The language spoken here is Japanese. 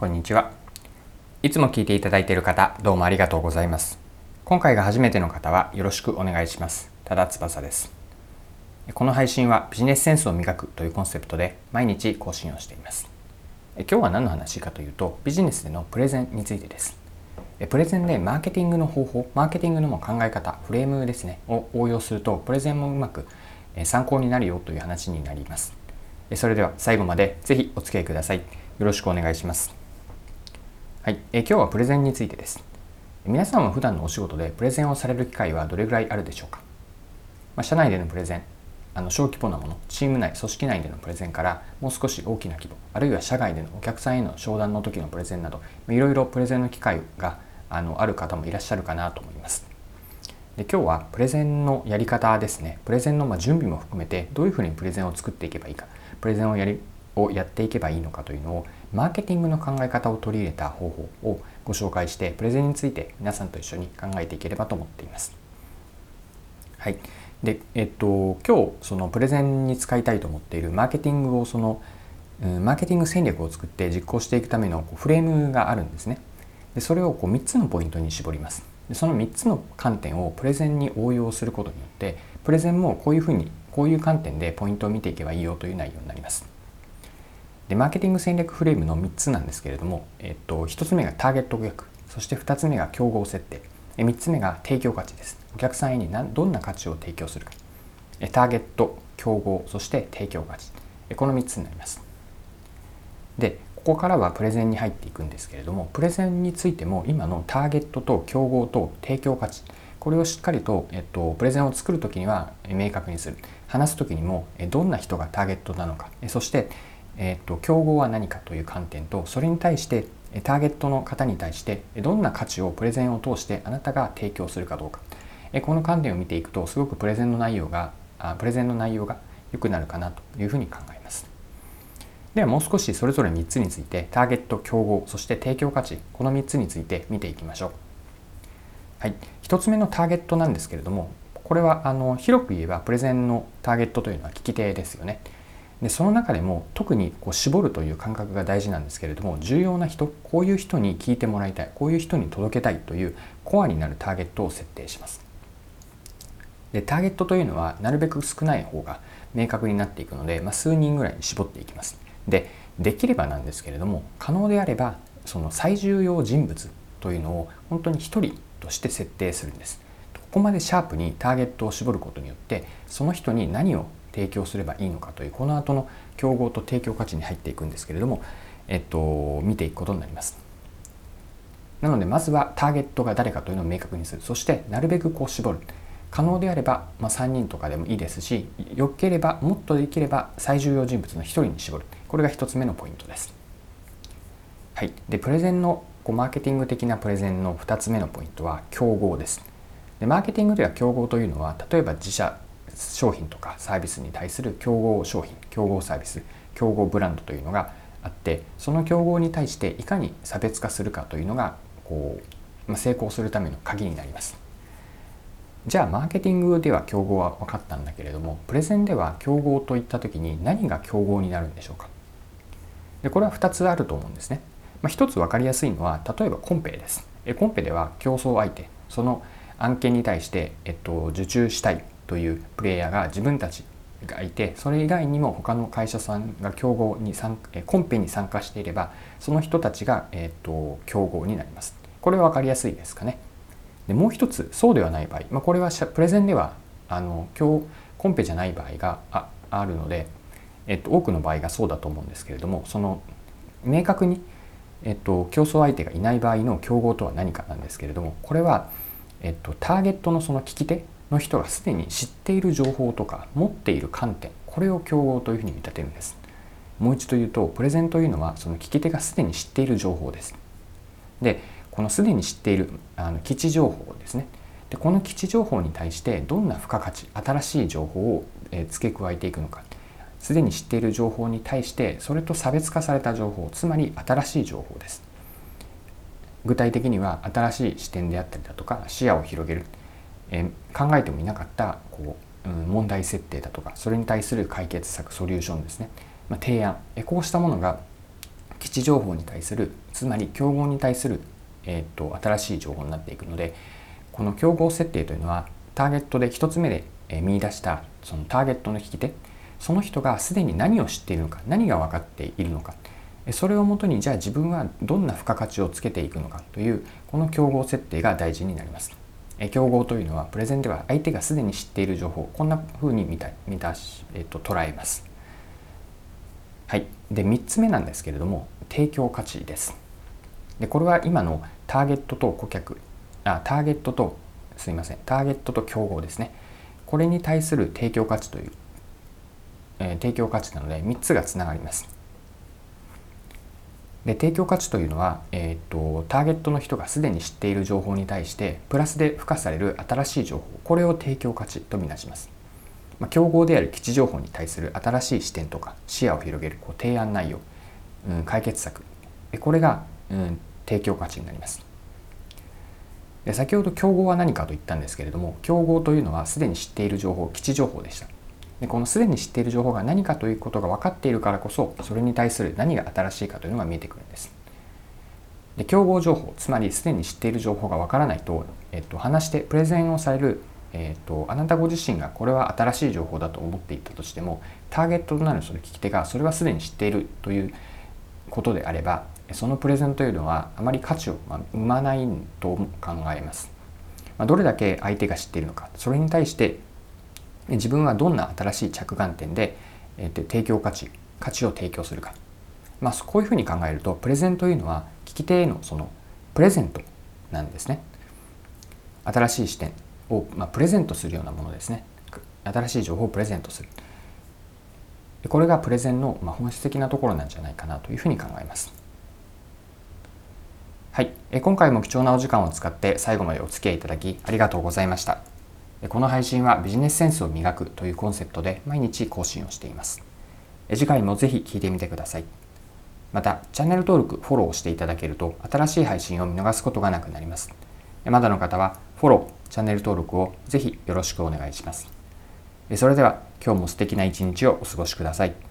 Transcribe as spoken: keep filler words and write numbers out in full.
こんにちは。いつも聞いていただいている方、どうもありがとうございます。今回が初めての方はよろしくお願いします。多田翼です。この配信はビジネスセンスを磨くというコンセプトで毎日更新をしています。今日は何の話かというと、ビジネスでのプレゼンについてです。プレゼンでマーケティングの方法、マーケティングの考え方、フレームですね、を応用するとプレゼンもうまく参考になるよという話になります。それでは最後までぜひお付き合いください。よろしくお願いします。はい、え今日はプレゼンについてです。皆さんは普段のお仕事でプレゼンをされる機会はどれぐらいあるでしょうか。まあ、社内でのプレゼン、あの小規模なもの、チーム内、組織内でのプレゼンからもう少し大きな規模、あるいは社外でのお客さんへの商談の時のプレゼンなど、いろいろプレゼンの機会があのある方もいらっしゃるかなと思います。で今日はプレゼンのやり方ですね、プレゼンのまあ準備も含めてどういうふうにプレゼンを作っていけばいいか、プレゼンをやりをやっていけばいいのかというのを、マーケティングの考え方を取り入れた方法をご紹介して、プレゼンについて皆さんと一緒に考えていければと思っています。はい。で、えっと今日そのプレゼンに使いたいと思っているマーケティングをそのマーケティング戦略を作って実行していくためのフレームがあるんですね。で、それをこうみっつのポイントに絞ります。で、そのみっつの観点をプレゼンに応用することによって、プレゼンもこういうふうにこういう観点でポイントを見ていけばいいよという内容になります。で、マーケティング戦略フレームのみっつなんですけれども、えっと、ひとつめがターゲット顧客、そしてふたつめが競合設定、みっつめが提供価値です。お客さんに何どんな価値を提供するか、ターゲット、競合、そして提供価値、このみっつになります。で、ここからはプレゼンに入っていくんですけれども、プレゼンについても今のターゲットと競合と提供価値、これをしっかりと、えっと、プレゼンを作るときには明確にする。話すときにもどんな人がターゲットなのか、そしてえっと、競合は何かという観点と、それに対してターゲットの方に対してどんな価値をプレゼンを通してあなたが提供するかどうか、この観点を見ていくとすごくプレゼンの内容がプレゼンの内容が良くなるかなというふうに考えます。ではもう少しそれぞれみっつについて、ターゲット、競合、そして提供価値、このみっつについて見ていきましょう。はい、ひとつめのターゲットなんですけれども、これはあの広く言えばプレゼンのターゲットというのは聞き手ですよね。で、その中でも特にこう絞るという感覚が大事なんですけれども、重要な人、こういう人に聞いてもらいたい、こういう人に届けたいというコアになるターゲットを設定します。で、ターゲットというのはなるべく少ない方が明確になっていくので、まあ、数人ぐらいに絞っていきます。で、できればなんですけれども、可能であればその最重要人物というのを本当にひとりとして設定するんです。ここまでシャープにターゲットを絞ることによって、その人に何を提供すればいいのかというこの後の競合と提供価値に入っていくんですけれども、えっと、見ていくことになります。なのでまずはターゲットが誰かというのを明確にする、そしてなるべくこう絞る、可能であれば、まあ、さんにんとかでもいいですし、よければもっとできれば最重要人物のひとりに絞る、これがひとつめのポイントです。はい、でプレゼンのこうマーケティング的なプレゼンのふたつめのポイントは競合です。でマーケティングでは競合というのは、例えば自社商品とかサービスに対する競合商品、競合サービス、競合ブランドというのがあって、その競合に対していかに差別化するかというのがこう、まあ、成功するための鍵になります。じゃあマーケティングでは競合は分かったんだけれども、プレゼンでは競合といった時に何が競合になるんでしょうか。でこれはふたつあると思うんですね。まあ、ひとつ分かりやすいのは、例えばコンペです。コンペでは競争相手、その案件に対して、えっと、受注したいというプレイヤーが自分たちがいて、それ以外にも他の会社さんが競合に参コンペに参加していれば、その人たちが、えー、と競合になります。これは分かりやすいですかね。でもう一つ、そうではない場合、まあ、これはプレゼンではあのコンペじゃない場合が あ, あるので、えー、と多くの場合がそうだと思うんですけれども、その明確に、えー、と競争相手がいない場合の競合とは何かなんですけれども、これは、えー、とターゲットのその聞き手の人がすでに知っている情報とか持っている観点、これを競合というふうに見立てるんです。もう一度言うと、プレゼンというのはその聞き手がすでに知っている情報です。で、このすでに知っているあの基地情報ですね。で、この基地情報に対してどんな付加価値、新しい情報を付け加えていくのか、すでに知っている情報に対してそれと差別化された情報、つまり新しい情報です。具体的には新しい視点であったりだとか、視野を広げる、考えてもいなかったこう問題設定だとか、それに対する解決策、ソリューションですね、まあ、提案、こうしたものが基地情報に対するつまり競合に対する、えー、と新しい情報になっていくので、この競合設定というのはターゲットでひとつめで見出したそのターゲットの聞き手、その人がすでに何を知っているのか、何が分かっているのか、それをもとにじゃあ自分はどんな付加価値をつけていくのかという、この競合設定が大事になります。競合というのはプレゼンでは相手がすでに知っている情報、こんな風に見た、見た、えっと、捉えます。はい、でみっつめなんですけれども、提供価値です。でこれは今のターゲットと顧客、あターゲットとすいませんターゲットと競合ですね。これに対する提供価値という、えー、提供価値なのでみっつがつながります。で提供価値というのは、えー、とターゲットの人がすでに知っている情報に対してプラスで付加される新しい情報、これを提供価値とみなします、まあ、競合である基地情報に対する新しい視点とか視野を広げるこう提案内容、うん、解決策、これが、うん、提供価値になります。で先ほど競合は何かと言ったんですけれども、競合というのはすでに知っている情報、基地情報でした。でこのすでに知っている情報が何かということが分かっているからこそ、それに対する何が新しいかというのが見えてくるんです。で競合情報、つまりすでに知っている情報が分からないと、えっと、話してプレゼンをされる、えっと、あなたご自身がこれは新しい情報だと思っていたとしても、ターゲットとなるその聞き手がそれはすでに知っているということであれば、そのプレゼンというのはあまり価値を生まないと考えます。どれだけ相手が知っているのか、それに対して自分はどんな新しい着眼点で提供価値、価値を提供するか、まあ、こういうふうに考えるとプレゼンというのは聞き手へのそのプレゼントなんですね。新しい視点を、まあ、プレゼントするようなものですね。新しい情報をプレゼントする、これがプレゼンの本質的なところなんじゃないかなというふうに考えます。はい、今回も貴重なお時間を使って最後までお付き合いいただきありがとうございました。この配信はビジネスセンスを磨くというコンセプトで毎日更新をしています。次回もぜひ聞いてみてください。また、チャンネル登録、フォローをしていただけると新しい配信を見逃すことがなくなります。まだの方はフォロー、チャンネル登録をぜひよろしくお願いします。それでは、今日も素敵な一日をお過ごしください。